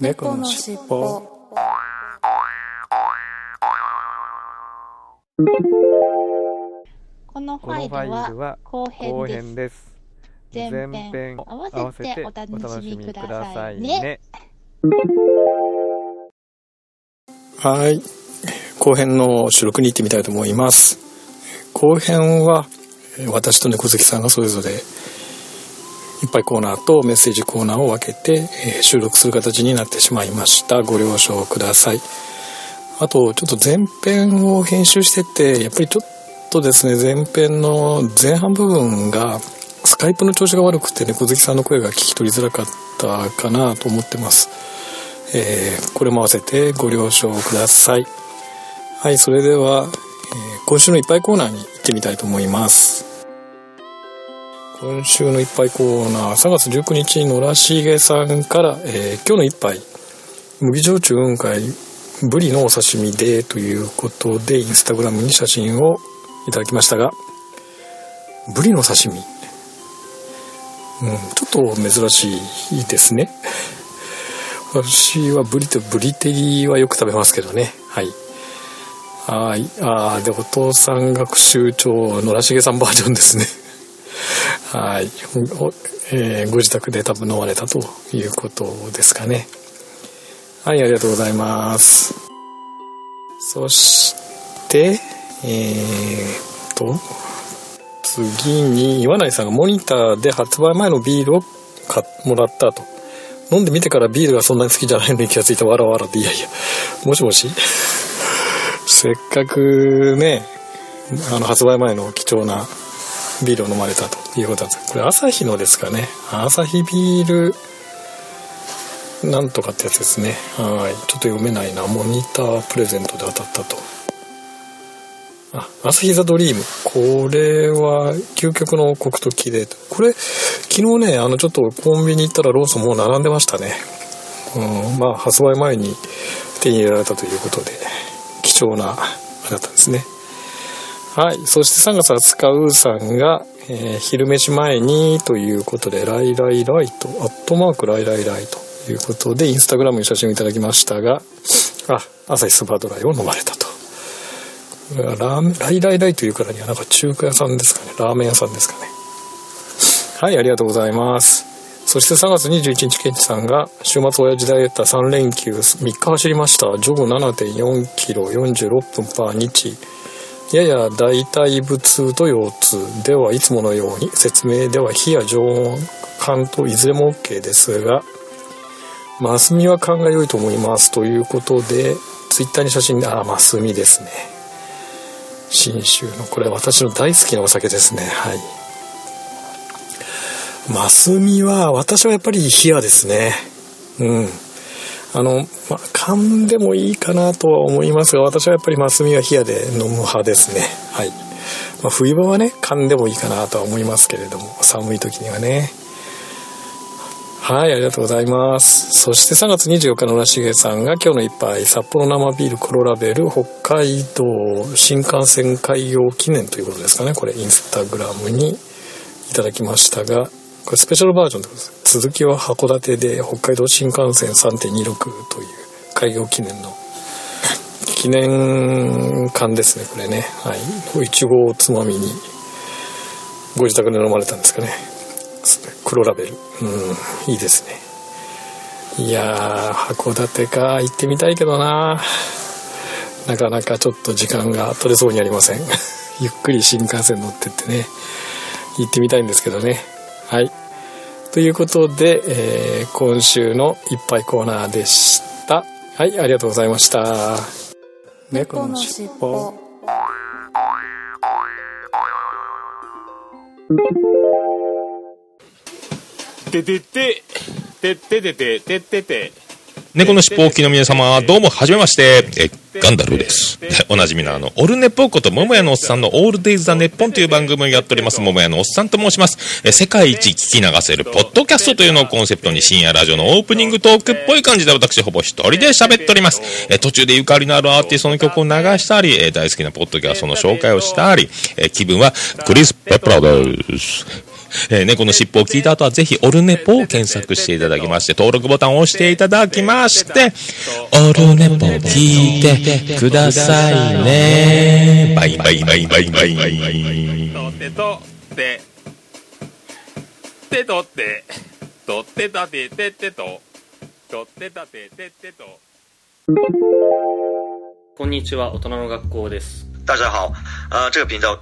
猫のしっぽ。このファイルは後編です。前編合わせてお楽しみくださいね。はい、後編の収録に行ってみたいと思います。後編は私と猫好きさんがそれぞれいっぱいコーナーとメッセージコーナーを分けて収録する形になってしまいました。ご了承ください。あとちょっと前編を編集してて、やっぱりちょっとですね、前編の前半部分がスカイプの調子が悪くて猫好きさんの声が聞き取りづらかったかなと思ってます。これも合わせてご了承ください。はい、それでは、今週のいっぱいコーナーに行ってみたいと思います。今週のいっぱいコーナー、3月19日野良茂さんから、今日の一杯麦焼酎雲海ブリのお刺身でということで、インスタグラムに写真をいただきましたが、ブリの刺身、ちょっと珍しいですね。私はブリとブリテリはよく食べますけどね。はい。はい。あ、で、お父さん学習長野良茂さんバージョンですね。はい、ご自宅で多分飲まれたということですかね。はい、ありがとうございます。そして、次に岩内さんがモニターで発売前のビールをもらったと。飲んでみてからビールがそんなに好きじゃないのに気がついた、わらわらって。いやいや、もしもしせっかくね、発売前の貴重なビールを飲まれたということなんです。これ朝日のですかね。朝日ビールなんとかってやつですね。はい、ちょっと読めないな。モニタープレゼントで当たったと。あ、朝日ザドリーム。これは究極のコクとキレイ。これ昨日ね、ちょっとコンビニ行ったらローソンもう並んでましたね。まあ発売前に手に入れられたということで貴重なあれだったんですね。はい、そして3月20日うーさんが、昼飯前にということでライライライとアットマークライライライと。ということでインスタグラムに写真をいただきましたが、朝日スーパードライを飲まれたと。これはライライライというからにはなんか中華屋さんですかね、ラーメン屋さんですかね。はい、ありがとうございます。そして3月21日ケンチさんが週末親父ダイエット3連休3日走りました。ジョグ 7.4 キロ46分パー日、やや大腿部痛と腰痛ではいつものように説明では火や常温感といずれも OK ですが、マスミは勘が良いと思いますということで、ツイッターに写真で、マスミですね。信州の、これ私の大好きなお酒ですね。はい。マスミは、私はやっぱり冷やですね。勘でもいいかなとは思いますが、私はやっぱりマスミは冷やで飲む派ですね。はい。冬場はね、勘でもいいかなとは思いますけれども、寒い時にはね。はい、ありがとうございます。そして3月24日の浦重さんが今日の一杯、札幌生ビールコロラベル北海道新幹線開業記念ということですかね。これインスタグラムにいただきましたが、これスペシャルバージョンでございます。続きは函館で北海道新幹線 3.26 という開業記念の記念館ですね、これね。はい。イチゴをつまみにご自宅で飲まれたんですかね。黒ラベル、いいですね。いやー、函館か、行ってみたいけどな、なかなかちょっと時間が取れそうにありません。ゆっくり新幹線乗ってってね、行ってみたいんですけどね。はい、ということで、今週のいっぱいコーナーでした。はい、ありがとうございました。猫のしっぽ。てててててててててて猫のしっぽお聞きの皆様、どうもはじめまして、ガンダルです。おなじみのオルネポこと桃屋のおっさんのオールデイズ・ザ・ネッポンという番組をやっております。桃屋のおっさんと申します。世界一聞き流せるポッドキャストというのをコンセプトに深夜ラジオのオープニングトークっぽい感じで私ほぼ一人で喋っております。途中でゆかりのあるアーティストの曲を流したり、大好きなポッドキャストの紹介をしたり、気分はクリス・ペプラーです。猫の尻尾を聞いた後はぜひオルネポを検索していただきまして、登録ボタンを押していただきまして、オルネポ聞いてくださいね。バイバイバイバイバイバイ。とってとっててとってとってたてててととってたてててと。こんにちは、大人の学校です。大家好，这个频道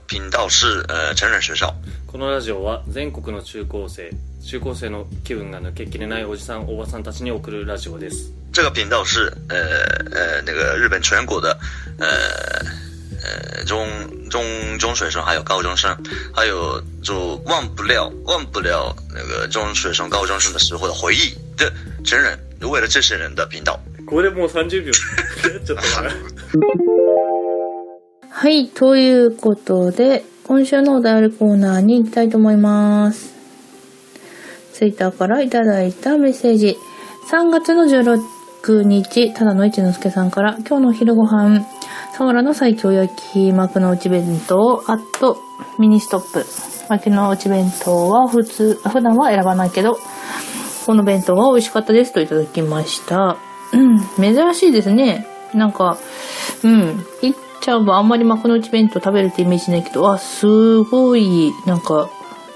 是成人学校。このラジオは全国の中高生の気分が抜けきれないおじさんおばさんたちに送るラジオです。这个频道是那个日本全国的中学生还有高中生，还有就忘不了那个中学生高中生的时候的回忆的成人，为了这些人的频道。これもう30秒ちょっと待って。はい、ということで今週のお便りコーナーに行きたいと思います。ツイッターからいただいたメッセージ、3月の16日、ただの一之輔さんから、今日の昼ご飯佐原の最強焼き幕の内弁当、あとミニストップ幕の内弁当は普段は選ばないけどこの弁当は美味しかったですといただきました、珍しいですね。なんかチャーブあんまり幕の内弁当食べるってイメージないけど、あ、すごいなんか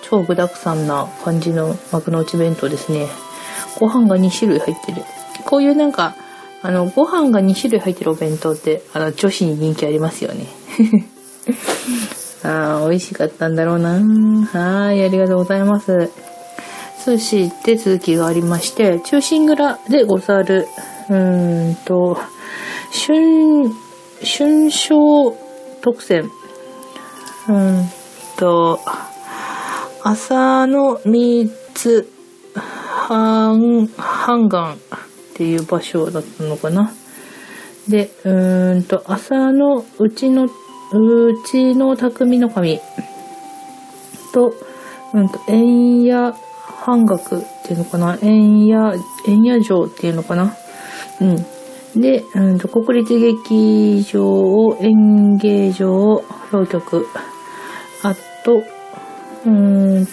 超具だくさんな感じの幕の内弁当ですね。ご飯が2種類入ってる。こういうなんかご飯が2種類入ってるお弁当って女子に人気ありますよね。あ、美味しかったんだろうな。はい、ありがとうございます。そして続きがありまして、中心蔵でござる春章特選朝の密半岸っていう場所だったのかな。で朝のうちの匠の神と円屋半額っていうのかな、円屋城っていうのかな、で、国立劇場を演芸場浪曲、あと上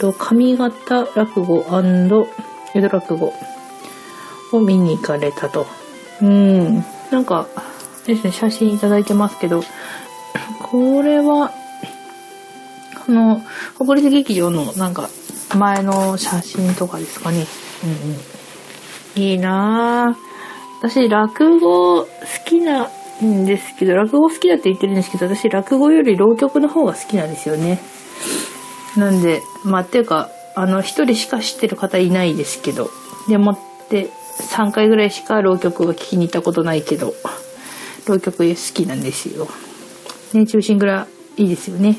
方落語&江戸落語を見に行かれたと。なんかですね、写真いただいてますけど、これは国立劇場のなんか前の写真とかですかね。いいなぁ。私落語好きなんですけど、落語好きだって言ってるんですけど、私落語より浪曲の方が好きなんですよね。なんでまあっていうか一人しか知ってる方いないですけど、でもって3回ぐらいしか浪曲が聞きに行ったことないけど、浪曲好きなんですよね。中心蔵いいですよね。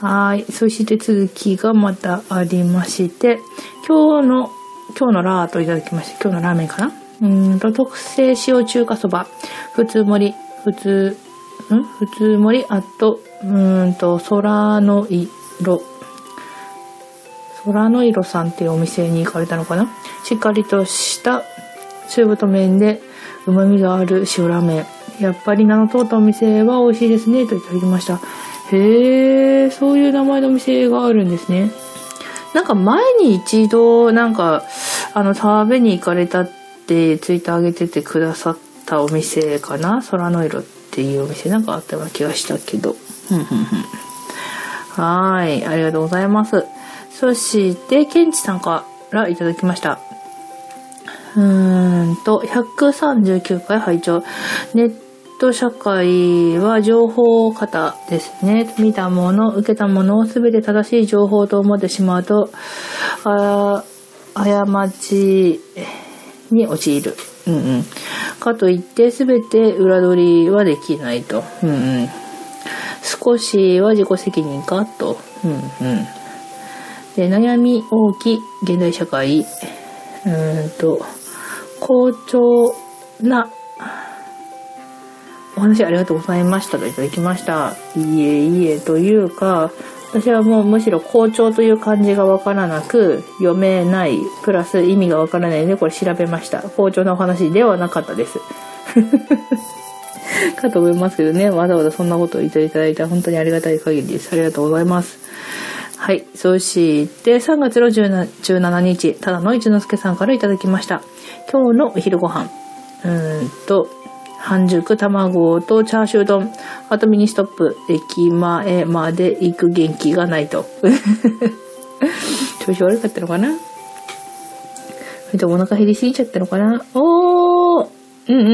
はい、そして続きがまたありまして、今日のラーといただきまして、今日のラーメンかな、特製塩中華そば、普通盛り、あと空の色さんっていうお店に行かれたのかな。しっかりとした中太麺で旨味がある塩ラーメン、やっぱり名の通ったお店は美味しいですねといただきました。へー、そういう名前のお店があるんですね。なんか前に一度なんか食べに行かれたでツイート上げててくださったお店かな、空の色っていうお店なんかあったような気がしたけどはい、ありがとうございます。そしてケンチさんからいただきました。139回拝聴。ネット社会は情報過多ですね。見たもの受けたものを全て正しい情報と思ってしまうと過ちに陥る。かといって全て裏取りはできないと。少しは自己責任かと。で、悩み大きい現代社会。好調なお話ありがとうございましたといただきました。いえというか、私はもうむしろ校長という漢字がわからなく読めないプラス意味がわからないのでこれ調べました。校長のお話ではなかったですかと思いますけどね。わざわざそんなことを言っていただいた本当にありがたい限りです。ありがとうございます。はい、そして3月の17日ただの一之輔さんからいただきました。今日のお昼ご飯半熟卵とチャーシュー丼、あとミニストップ駅前まで行く元気がないと調子悪かったのかな、お腹減りすぎちゃったのかな。おー、うんうん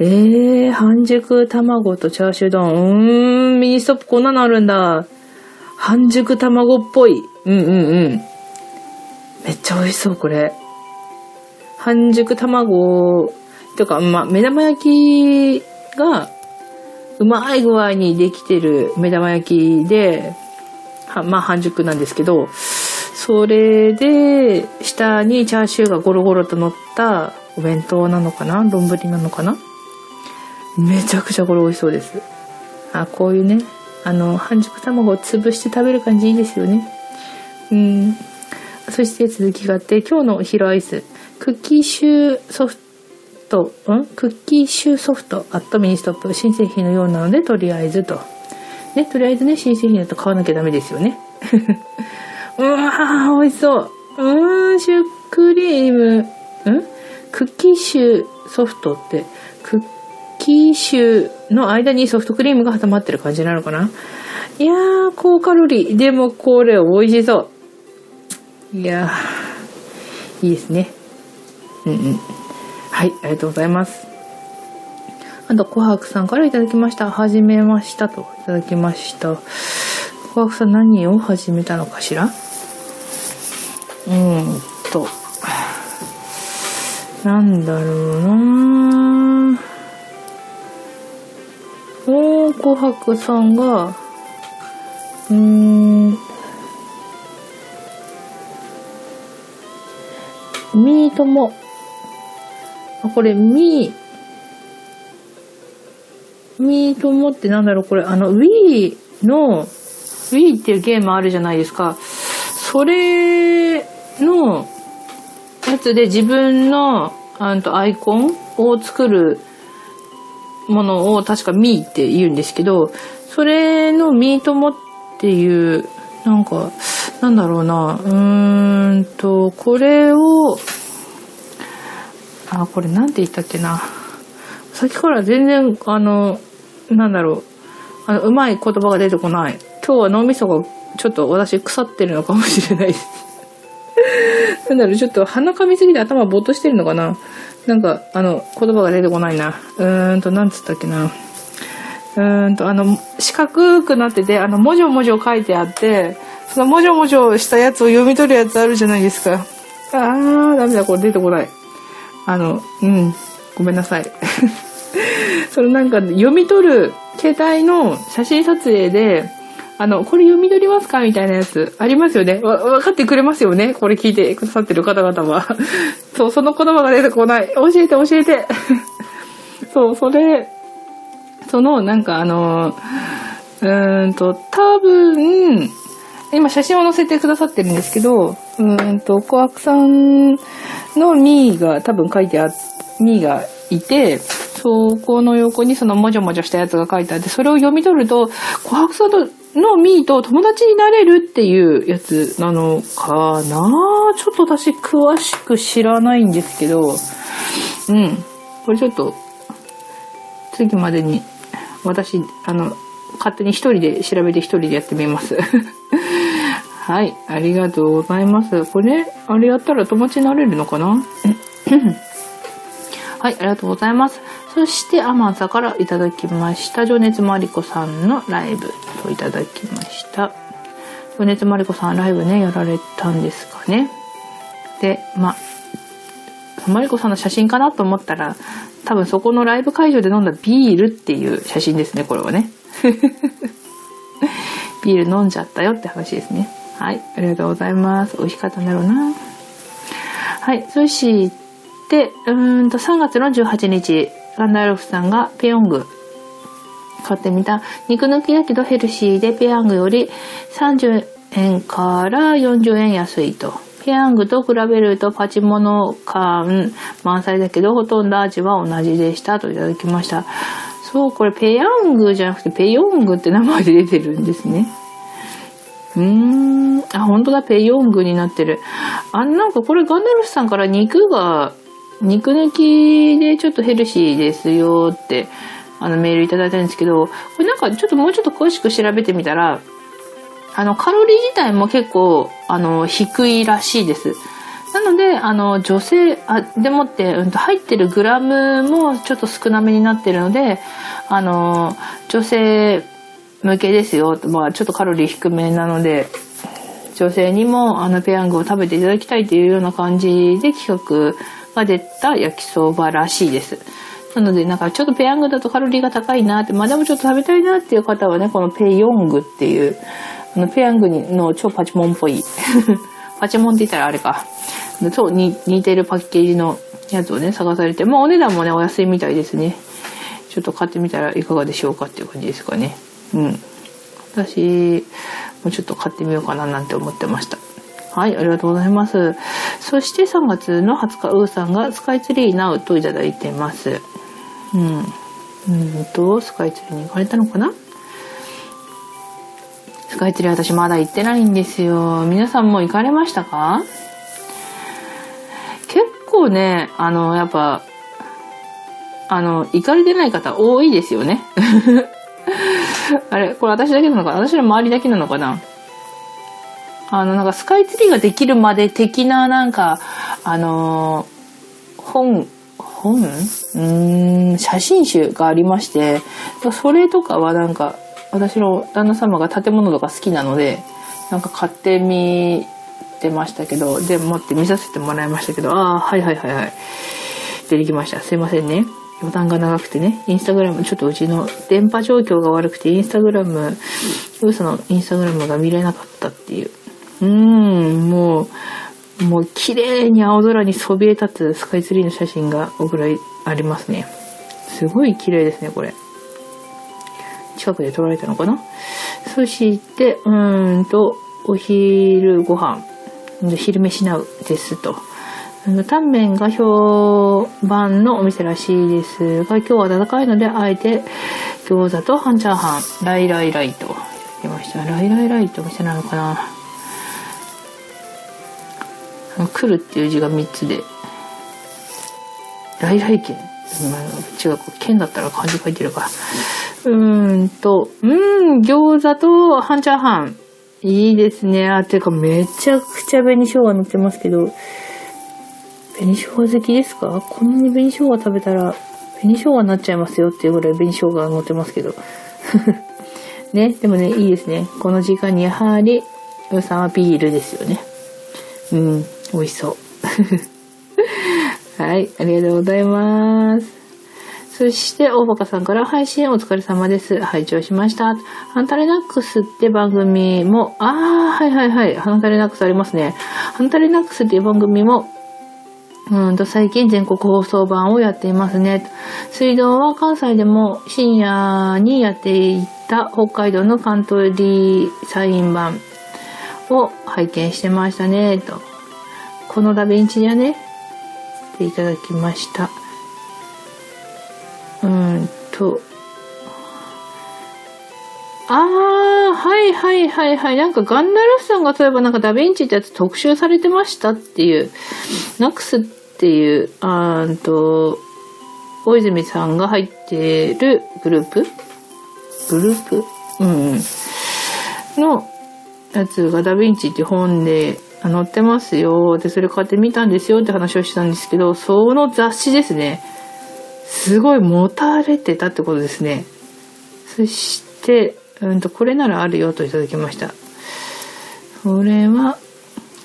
うんうん、半熟卵とチャーシュー丼、ミニストップこんなのあるんだ。半熟卵っぽい。めっちゃ美味しそう、これ。半熟卵とか、目玉焼きがうまい具合にできてる目玉焼きで、半熟なんですけど、それで下にチャーシューがゴロゴロと乗ったお弁当なのかな、丼なのかな。めちゃくちゃこれ美味しそうです。こういうね、半熟卵を潰して食べる感じいいですよね。そして続きがあって、今日のお昼アイスクッキーシューソフトミニストップ、新製品のようなのでとりあえずね、新製品だと買わなきゃダメですよねうわー美味しそう。シュークリーム、クッキーシューソフトってクッキーシューの間にソフトクリームが挟まってる感じなのかな。いやー、高カロリーでもこれ美味しそう。いやー、いいですね。はい、ありがとうございます。あと琥珀さんからいただきました。始めましたといただきました。琥珀さん何を始めたのかしら。なんだろうなぁ。琥珀さんがミートも、これミートもってなんだろう、これWii っていうゲームあるじゃないですか。それのやつで自分のアイコンを作るものを確かミーって言うんですけど、それのミートモっていうなんだろうな、これをこれなんて言ったっけな、さっきから全然うまい言葉が出てこない。今日は脳みそがちょっと私腐ってるのかもしれないですちょっと鼻かみすぎて頭ぼーっとしてるのかな。言葉が出てこないな。なんつったっけな。四角くなってて、もじょもじょ書いてあって、そのもじょもじょしたやつを読み取るやつあるじゃないですか。ダメだ、これ出てこない。ごめんなさい。その読み取る携帯の写真撮影で、これ読み取りますかみたいなやつありますよね。わかってくれますよね、これ聞いてくださってる方々はそう、その言葉が出てこない。教えてそう、多分今写真を載せてくださってるんですけど、琥珀さんのミーが多分書いてあって、ミーがいて、そこの横にそのもじょもじょしたやつが書いてあって、それを読み取ると琥珀さんのミーと友達になれるっていうやつなのかな。ちょっと私詳しく知らないんですけど、これちょっと次までに私勝手に一人で調べて一人でやってみますはい、ありがとうございます。これあれやったら友達になれるのかなはい、ありがとうございます。そしてアマンさんからいただきました。情熱マリコさんのライブといただきました。情熱マリコさんライブね、やられたんですかね。で、マリコさんの写真かなと思ったら、多分そこのライブ会場で飲んだビールっていう写真ですね、これはねビール飲んじゃったよって話ですね。はい、ありがとうございます。美味しかったんだろうな。はい、そして3月の18日、ガンダルフさんがペヨング買ってみた。肉抜きだけどヘルシーでペヤングより30円から40円安いと。ペヤングと比べるとパチモノ感満載だけどほとんど味は同じでしたといただきました。そう、これペヤングじゃなくてペヨングって名前で出てるんですね。あ、本当だ、ペヨングになってる。なんかこれガンダルフさんから肉抜きでちょっとヘルシーですよって、メールいただいたんですけど、これなんかちょっともうちょっと詳しく調べてみたら、カロリー自体も結構、低いらしいです。なので、女性、でもって、入ってるグラムもちょっと少なめになってるので、女性向けですよ。まあ、ちょっとカロリー低めなので、女性にも、ペヤングを食べていただきたいというような感じで企画が出た焼きそばらしいです。なので、なんかちょっとペヤングだとカロリーが高いなって、まあでもちょっと食べたいなっていう方はね、このペヨングっていう、ペヤングの超パチモンっぽい。パチモンって言ったらあれか。そう、似てるパッケージのやつをね、探されて。まあお値段もね、お安いみたいですね。ちょっと買ってみたらいかがでしょうかっていう感じですかね。うん。私、もうちょっと買ってみようかななんて思ってました。はい、ありがとうございます。そして3月の20日、ウーさんがスカイツリーナウといただいてます。スカイツリーに行かれたのかな？スカイツリー私まだ行ってないんですよ。皆さんも行かれましたか？結構ね、やっぱ、行かれてない方多いですよね。あれ、これ私だけなのかな？私の周りだけなのかな？なんかスカイツリーができるまで的な、なんか、写真集がありまして、それとかはなんか、私の旦那様が建物とか好きなので、なんか買ってみてましたけど、で、持って見させてもらいましたけど、はい。出てきました。すいませんね。余談が長くてね、インスタグラム、ちょっとうちの電波状況が悪くて、インスタグラム、嘘のインスタグラムが見れなかったっていう。もう綺麗に青空にそびえ立つスカイツリーの写真がおぐらいありますね。すごい綺麗ですね、これ。近くで撮られたのかな？そして、お昼ご飯、昼飯なうですと。タンメンが評判のお店らしいですが、今日は暖かいので、あえて餃子と半チャーハン、ライライライと出ました。ライライライってお店なのかな？来るっていう字が3つで、来来県、違う、県だったら漢字書いてるか。餃子と半チャーハン。いいですね。ていうか、めちゃくちゃ紅生姜乗ってますけど、紅生姜好きですか？こんなに紅生姜食べたら、紅生姜になっちゃいますよっていうぐらい紅生姜乗ってますけど。ね、でもね、いいですね。この時間にやはり、うさんはビールですよね。美味しそう。はい、ありがとうございます。そして、大バカさんから配信お疲れ様です。拝聴しました。ハンタレナックスって番組も、ハンタレナックスありますね。ハンタレナックスっていう番組も、最近全国放送版をやっていますね。水道は関西でも深夜にやっていた北海道のカントリーサイン版を拝見してましたね、と。このダヴィンチやね、っていただきました。なんかガンダルフさんがそういえばなんかダヴィンチってやつ特集されてましたっていう、ナックスっていう、大泉さんが入ってるグループのやつがダヴィンチって本で載ってますよ。で、それ買ってみたんですよって話をしたんですけど、その雑誌ですね。すごい持たれてたってことですね。そして、これならあるよといただきました。これは、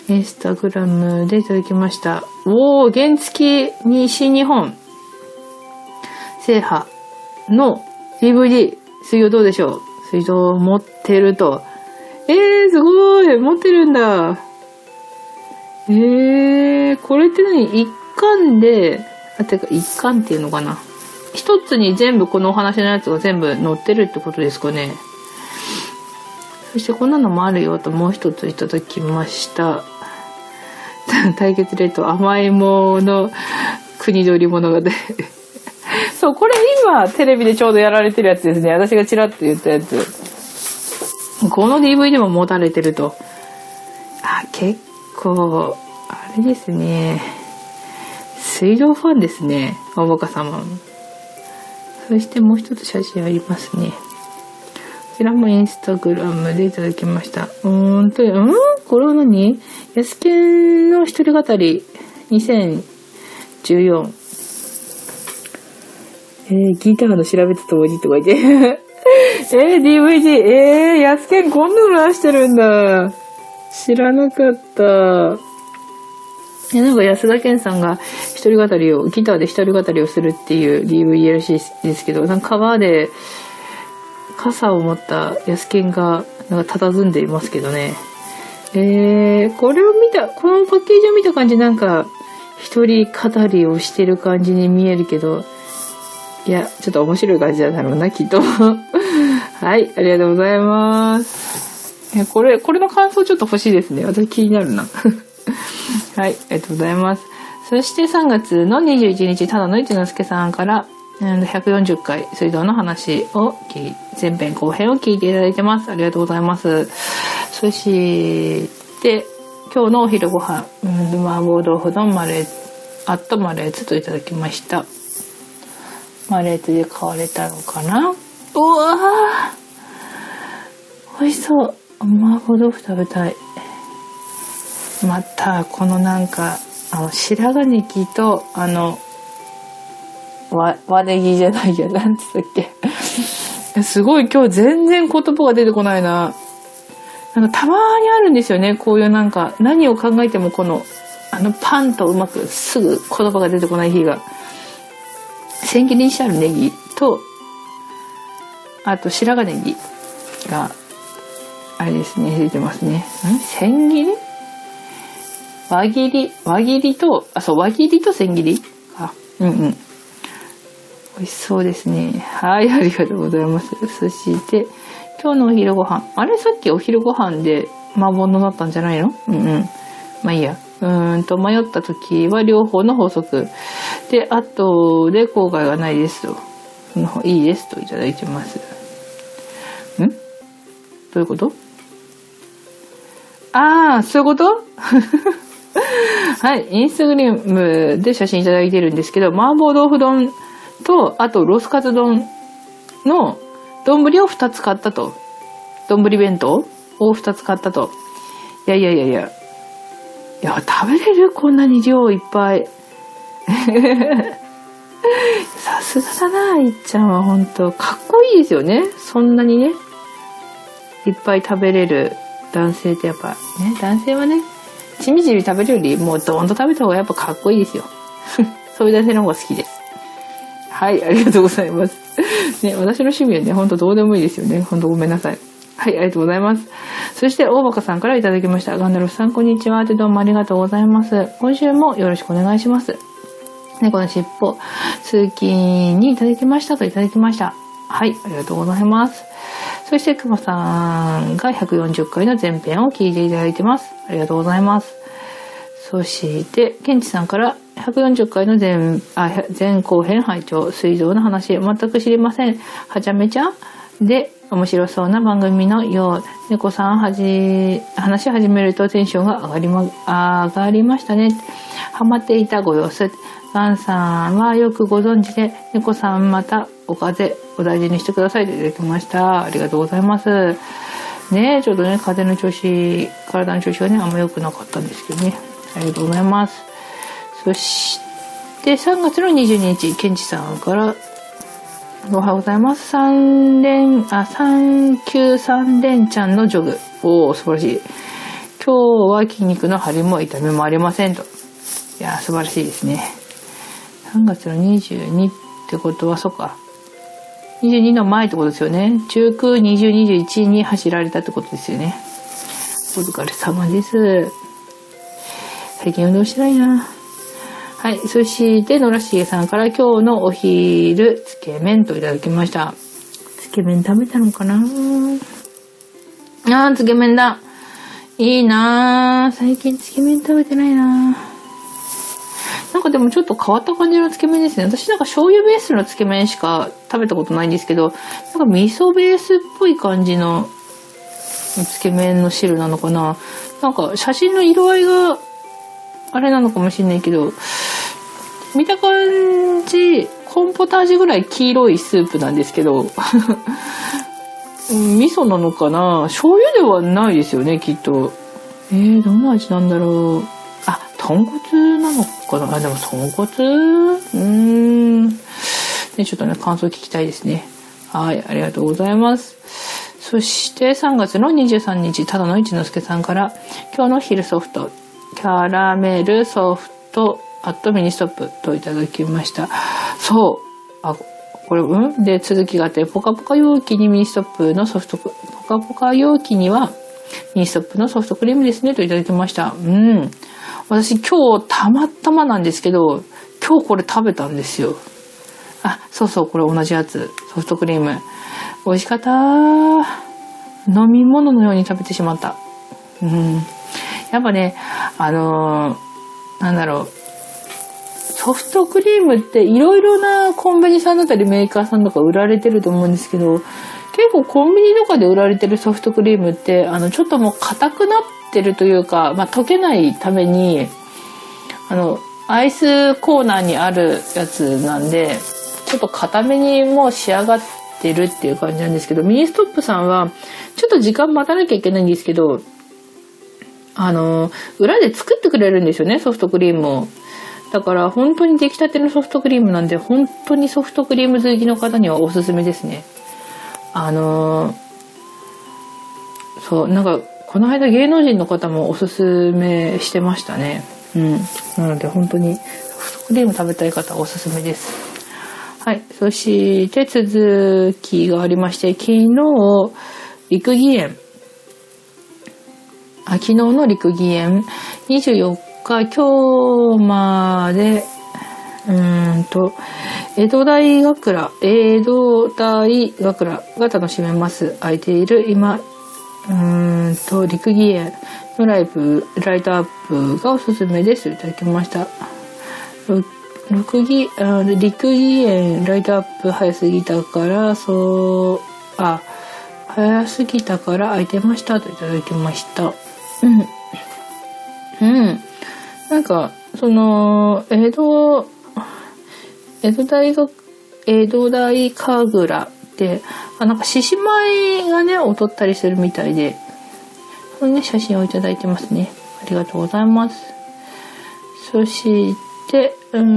インスタグラムでいただきました。おー、原付西日本制覇の DVD。水曜どうでしょう？水曜持ってると。すごい持ってるんだ。これって何？一巻で、てか一巻っていうのかな。一つに全部このお話のやつが全部載ってるってことですかね。そしてこんなのもあるよともう一ついただきました。対決レート甘いもの国取り物語。そう、これ今テレビでちょうどやられてるやつですね。私がちらっと言ったやつ。この DVD も持たれてると、あ、結構あれですね、水道ファンですね、おぼか様。そしてもう一つ写真ありますね。こちらもインスタグラムでいただきました。これは何？やすけんの一人語り2014。聞いたの調べてたおじとかいて。DVD。やすけんこんなの出してるんだ。知らなかった。なんか安田健さんが一人語りを、ギターで一人語りをするっていう DVD らしいですけど、なんか川で、傘を持ったヤスケンがなんか佇んでいますけどね。これを見た、このパッケージを見た感じ、なんか一人語りをしてる感じに見えるけど、いや、ちょっと面白い感じなんだろうな、きっと。はい、ありがとうございます。これの感想ちょっと欲しいですね。私気になるな。はい、ありがとうございます。そして3月の21日、ただの一之輔さんから、140回水道の話を前編後編を聞いていただいてます。ありがとうございます。そして、今日のお昼ご飯、麻婆豆腐丼マレーツといただきました。マレーツで買われたのかな？うわぁ！美味しそう。麻婆豆腐食べたい。また、このなんか、白髪ネギと、わねぎじゃないや、なんつったっけ。すごい今日全然言葉が出てこないな。たまにあるんですよね。こういうなんか、何を考えてもこの、パンとうまくすぐ言葉が出てこない日が。千切りにしてあるネギと、あと白髪ネギが、あれですね、出てますね。千切り？輪切りと千切りか。美味しそうですね。はい、ありがとうございます。そして、今日のお昼ご飯。あれ、さっきお昼ご飯で麻婆丼だったんじゃないの？まあいいや。迷った時は両方の法則。で、あとで後悔がないですと。いいですといただいてます。どういうこと？ああ、そういうこと？はい、インスタグラムで写真いただいてるんですけど、麻婆豆腐丼と、あとロースカツ丼の丼を2つ買ったと。丼弁当を2つ買ったと。いや、食べれる？こんなに量いっぱい。さすがだな、いっちゃんはほんと。かっこいいですよね。そんなにね、いっぱい食べれる男性ってやっぱね、男性はね、ちみじみ食べるよりもうどんと食べた方がやっぱかっこいいですよ。そういう男性の方が好きです。はい、ありがとうございます。ね、私の趣味はね、ほんとどうでもいいですよね。ほんとごめんなさい。はい、ありがとうございます。そして、大バカさんからいただきました。ガンダルフさん、こんにちは。どうもありがとうございます。今週もよろしくお願いします。猫のしっぽ、通勤にいただきましたといただきました。はい、ありがとうございます。そして、くまさんが140回の前編を聞いていただいてます。ありがとうございます。そして、ケンチさんから、140回の前後編拝聴、水道の話全く知りません。はちゃめちゃで面白そうな番組のよう。猫さん話し始めるとテンションが上がりましたね。ハマっていたご様子。ガンさんはよくご存知で、猫さんまたお風邪お大事にしてくださいといただきました。ありがとうございます。ねえ、ちょっとね、風の調子、体の調子がね、あんま良くなかったんですけどね。ありがとうございます。そして、3月の22日、ケンチさんから、おはようございます。3連ちゃんのジョグ。おー、素晴らしい。今日は筋肉の張りも痛みもありませんと。いや、素晴らしいですね。3月の22ってことは、そっか。22の前ってことですよね。19、20、21に走られたってことですよね。お疲れ様です。最近運動してないな。はい。そして、野良重さんから今日のお昼、つけ麺といただきました。つけ麺食べたのかなつけ麺だ。いいなぁ。最近つけ麺食べてないなぁ。なんかでもちょっと変わった感じのつけ麺ですね。私なんか醤油ベースのつけ麺しか食べたことないんですけど、なんか味噌ベースっぽい感じのつけ麺の汁なのかな、なんか写真の色合いがあれなのかもしれないけど、見た感じコーンポタージュぐらい黄色いスープなんですけど味噌なのかな、醤油ではないですよねきっと。どんな味なんだろう。あ、豚骨なのかな。あ、でも豚骨、ね、ちょっとね感想聞きたいですね。はい、ありがとうございます。そして3月の23日、ただの一之輔さんから、今日の昼ソフトキャラメルソフトアットミニストップといただきました。そう、あ、これ、で続きがあって、ポカポカ容器にミニストップのソフト、ポカポカ容器にはミニストップのソフトクリームですねといただきました。私今日たまたまなんですけど、今日これ食べたんですよ。あ、そうそう、これ同じやつ、ソフトクリーム美味しかった。飲み物のように食べてしまった。やっぱね、なんだろう、ソフトクリームっていろいろなコンビニさんだったりメーカーさんとか売られてると思うんですけど、結構コンビニとかで売られてるソフトクリームってちょっともう硬くなってるというか、溶けないためにアイスコーナーにあるやつなんで、ちょっと硬めにもう仕上がってるっていう感じなんですけど、ミニストップさんはちょっと時間待たなきゃいけないんですけど、裏で作ってくれるんですよね、ソフトクリームを。だから本当に出来たてのソフトクリームなんで、本当にソフトクリーム好きの方にはおすすめですね。そう、なんかこの間芸能人の方もおすすめしてましたね。なので本当にソフトクリーム食べたい方はおすすめです。はい、そして続きがありまして、昨日の陸義園24日今日まで、江戸大学らが楽しめます。空いている今、陸義園のライトアップがおすすめです。いただきました。陸義園ライトアップ早すぎたから空いてましたといただきました。なんか江戸大神楽ってなんか獅子舞がね踊ったりするみたいで、これね写真をいただいてますね。ありがとうございます。そして昨日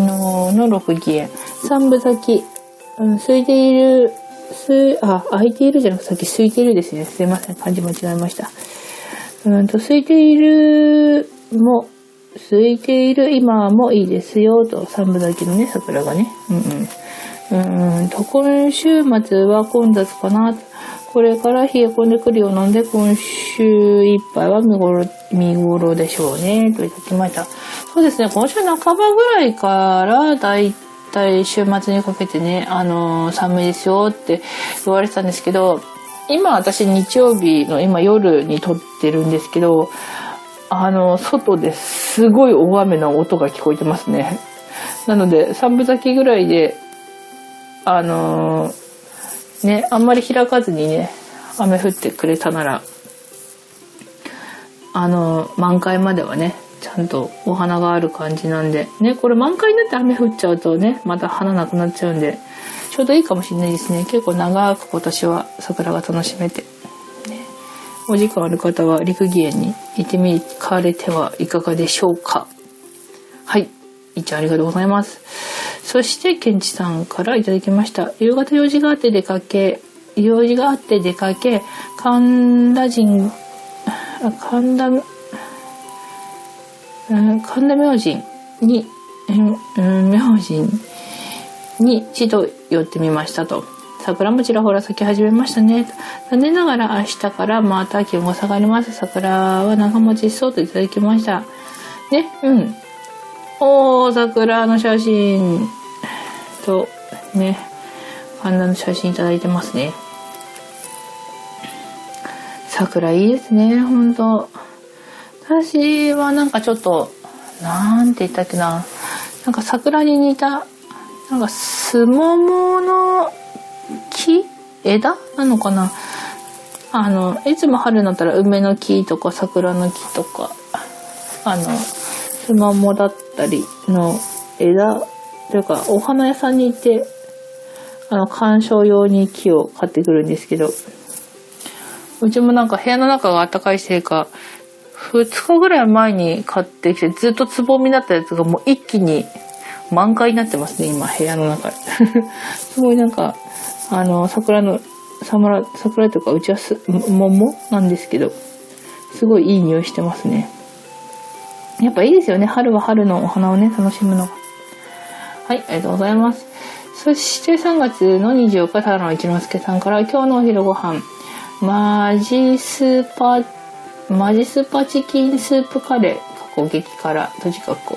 の六義園三分咲き、空いているじゃなくて空いているですね。すいません、漢字間違えました。空いている今もいいですよと、三分咲きのね桜がね、今週末は混雑かな、これから冷え込んでくるようなんで今週いっぱいは見頃でしょうねといただきました。そうですね、今週半ばぐらいからだいたい週末にかけてね、寒いですよって言われてたんですけど、今私日曜日の今夜に撮ってるんですけど、外ですごい大雨の音が聞こえてますね。なので三分咲きぐらいであんまり開かずにね雨降ってくれたなら満開まではねちゃんとお花がある感じなんでね、これ満開になって雨降っちゃうとねまた花なくなっちゃうんでちょうどいいかもしれないですね。結構長く今年は桜が楽しめて、お時間ある方は陸義園に行ってみかれてはいかがでしょうか。はい、いっちゃんありがとうございます。そしてけんちさんからいただきました。夕方用事があって出かけ、神田明神に一度寄ってみましたと。桜もちらほら咲き始めましたね。残念ながら明日からまた気温が下がります。桜は長持ちしそうといただきましたね。桜の写真とね神田の写真いただいてますね。桜いいですね、本当。私はなんかちょっとなんて言ったっけな、なんか桜に似たなんかスモモの木枝なのかな、いつも春になったら梅の木とか桜の木とかスマモだったりの枝というかお花屋さんに行って観賞用に木を買ってくるんですけど、うちもなんか部屋の中が暖かいせいか2日ぐらい前に買ってきてずっとつぼみだったやつがもう一気に満開になってますね今部屋の中すごいなんか桜というかうちは桃なんですけどすごいいい匂いしてますね。やっぱいいですよね、春は春のお花をね楽しむのが。はい、ありがとうございます。そして3月の24日太郎一之輔さんから、今日のお昼ご飯マジスパチキンスープカレー激辛とじかっこ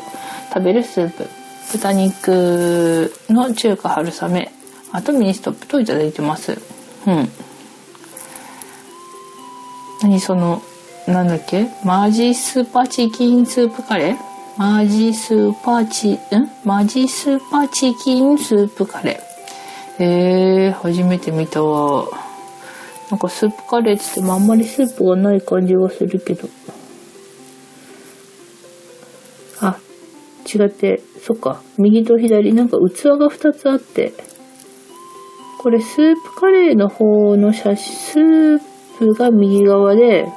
食べるスープ豚肉の中華春雨あとミニストップといただいてます。うん。何そのなんだっけマジスパチキンスープカレーマジスパチキンスープカレー初めて見たわ。なんかスープカレーって言ってもあんまりスープがない感じがするけど、あ、違って、そっか、右と左なんか器が2つあって、これスープカレーの方のスープが右側で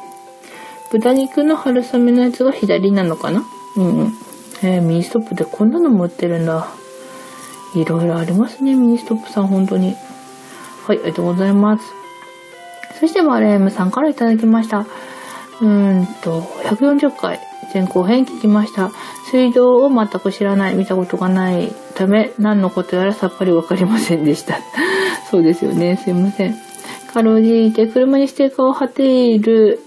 豚肉の春雨のやつが左なのかな。ミニストップでこんなのも売ってるんだ。いろいろありますねミニストップさん本当に。はい、ありがとうございます。そしてマレームさんからいただきました。140回前後編聞きました。水道を全く知らない、見たことがないため何のことやらさっぱりわかりませんでしたそうですよね、すいません。かろうじて車にステッカーを貼っている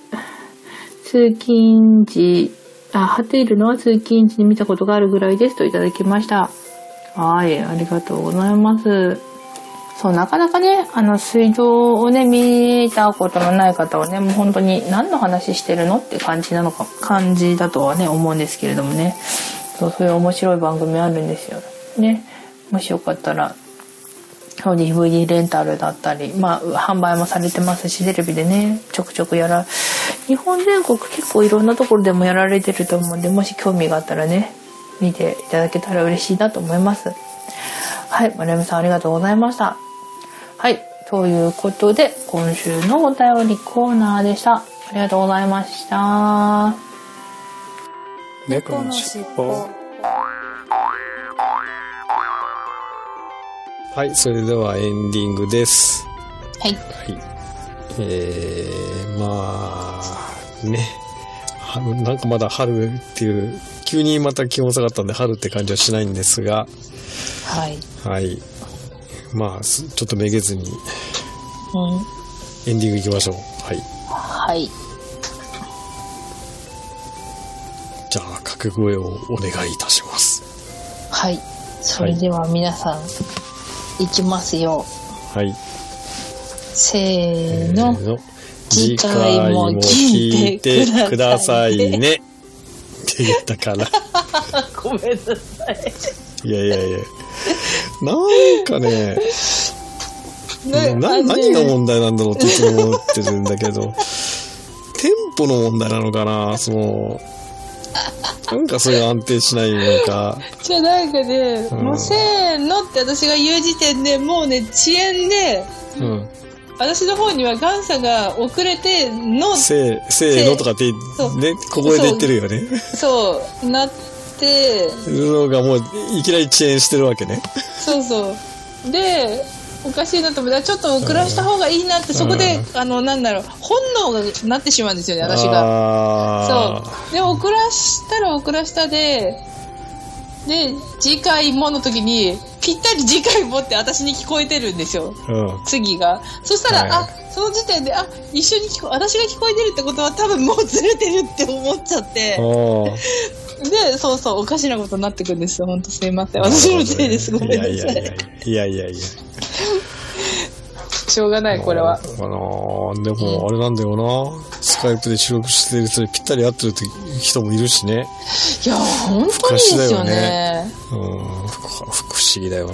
のは通勤時に見たことがあるぐらいですといただきました。はい、ありがとうございます。そう、なかなかね水道をね見たことのない方はねもう本当に何の話してるのって感じだとはね思うんですけれどもね、そういう面白い番組あるんですよね。もしよかったらDVD レンタルだったり、販売もされてますし、テレビでねちょくちょく日本全国結構いろんなところでもやられてると思うんで、もし興味があったらね見ていただけたら嬉しいなと思います。はい、丸山さんありがとうございました。はい、ということで今週のお便りコーナーでした。ありがとうございました。猫のしっぽ。はい、それではエンディングです。はい、なんかまだ春っていう急にまた気温下がったんで春って感じはしないんですが、はい、ちょっとめげずに、エンディングいきましょう。はい、じゃあ掛け声をお願いいたします。はい、それでは皆さん、いきますよ。はい。せーの。次回も聞いてくださいね。って言ったかな。ごめんなさい。いや。なんかね、何が問題なんだろうっていつも思ってるんだけど、テンポの問題なのかな、なんかそういう安定しないのかじゃあなんかね、もうせーのって私が言う時点でもうね遅延で、私の方にはガンさんが遅れてせーのとかってね、小声で言ってるよね。そうなってのがもういきなり遅延してるわけね。そうでおかしいなと思ったらちょっと遅らした方がいいなって、そこで本能がなってしまうんですよね私が。そうで遅らしたら遅らしたで次回もの時にぴったり次回もって私に聞こえてるんですよ、次が。そしたら、その時点で一緒に私が聞こえてるってことは多分もうずれてるって思っちゃってでそうおかしなことになってくるんですよ。ほんとすいません、私のせいです、ごめんなさい。いやしょうがないこれは。でもあれなんだよな、スカイプで収録してる人にぴったり合ってる人もいるしね。いや本当にですよね。不思議だよな。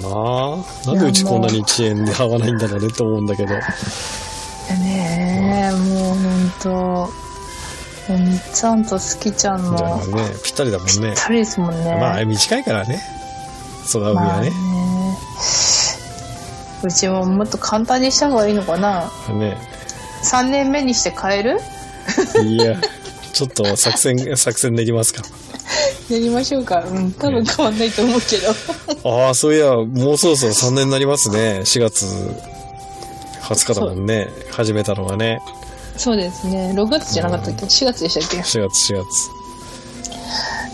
なんでうちこんなに遅延で合わないんだろうねと思うんだけど。ねえ、みっちゃんとすきちゃんのだ、ね、ぴったりだもんね。ぴったりですもんね。まあ短いからね、空海はね。まあ、ね、うちももっと簡単にした方がいいのかな。ね。3年目にして変える？いや、ちょっと作戦できますか。やりましょうか。うん、多分変わんないと思うけど。ああ、そういや、もうそろそろ3年になりますね。4月20日だもんね。始めたのがね。そうですね。6月じゃなかったっけ、うん、4月でしたっけ。4月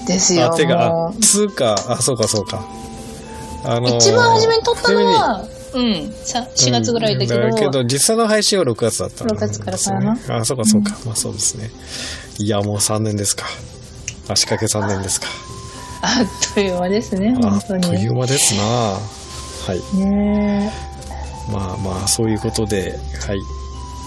ですよ。あ、てかつうか、あ、そうかそうか、一番初めに撮ったのは4月ぐらいだけど、実際の配信は6月だった、ね、6月からかな、ね、あ、そうかそうか、うん、まあそうですね。いや、もう3年ですか。足掛け3年ですか。あっという間ですね。本当にあっという間ですな。はい、ね、まあまあそういうことで、はい、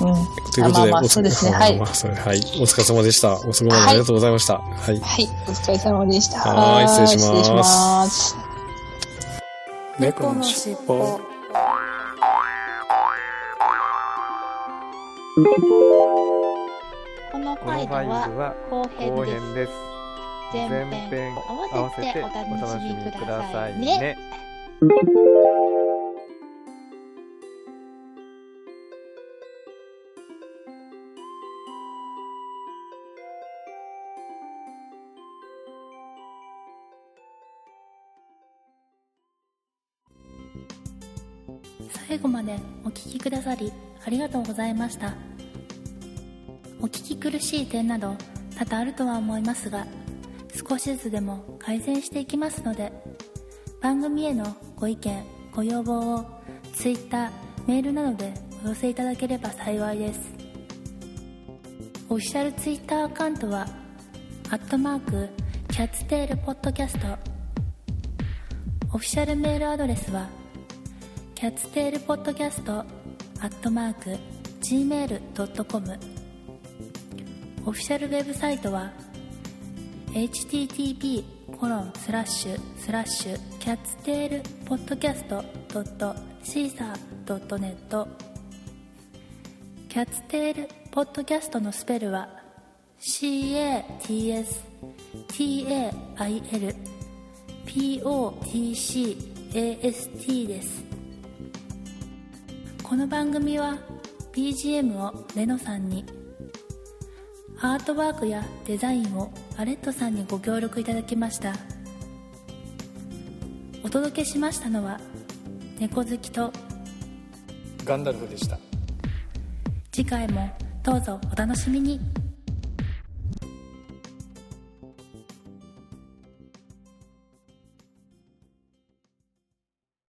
うん、ということで、まあまあそうですね、はい、まあ、それ、はい、お疲れ様でした。遅くまでありがとうございました。はい、はい、お疲れ様でした。はい、失礼します。猫のしっぽ。このファイルは後編です。前編を合わせてお楽しみくださいね。最後までお聞きくださりありがとうございました。お聞き苦しい点など多々あるとは思いますが、少しずつでも改善していきますので、番組へのご意見ご要望を Twitter、メールなどでお寄せいただければ幸いです。オフィシャル Twitter アカウントは@キャッツテールポッドキャスト、オフィシャルメールアドレスはkiatsetailpodcast@gmail.com、 オフィシャルウェブサイトは http://kiatsetailpodcast.caesar.net、 キャッツテールポッドキャストのスペルは CATSTAILPOTCAST です。この番組は BGM をレノさんに、アートワークやデザインをアレットさんにご協力いただきました。お届けしましたのは猫好きとガンダルフでした。次回もどうぞお楽しみに。